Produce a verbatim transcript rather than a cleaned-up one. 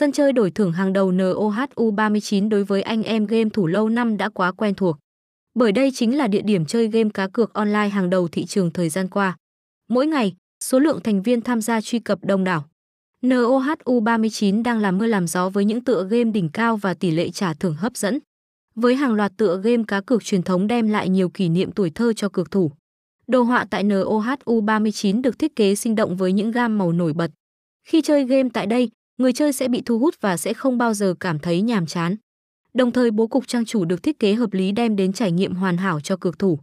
Sân chơi đổi thưởng hàng đầu N O H U ba mươi chín đối với anh em game thủ lâu năm đã quá quen thuộc. Bởi đây chính là địa điểm chơi game cá cược online hàng đầu thị trường thời gian qua. Mỗi ngày, số lượng thành viên tham gia truy cập đông đảo. N O H U ba mươi chín đang làm mưa làm gió với những tựa game đỉnh cao và tỷ lệ trả thưởng hấp dẫn. Với hàng loạt tựa game cá cược truyền thống đem lại nhiều kỷ niệm tuổi thơ cho cược thủ. Đồ họa tại N O H U ba mươi chín được thiết kế sinh động với những gam màu nổi bật. Khi chơi game tại đây, người chơi sẽ bị thu hút và sẽ không bao giờ cảm thấy nhàm chán. Đồng thời bố cục trang chủ được thiết kế hợp lý đem đến trải nghiệm hoàn hảo cho cược thủ.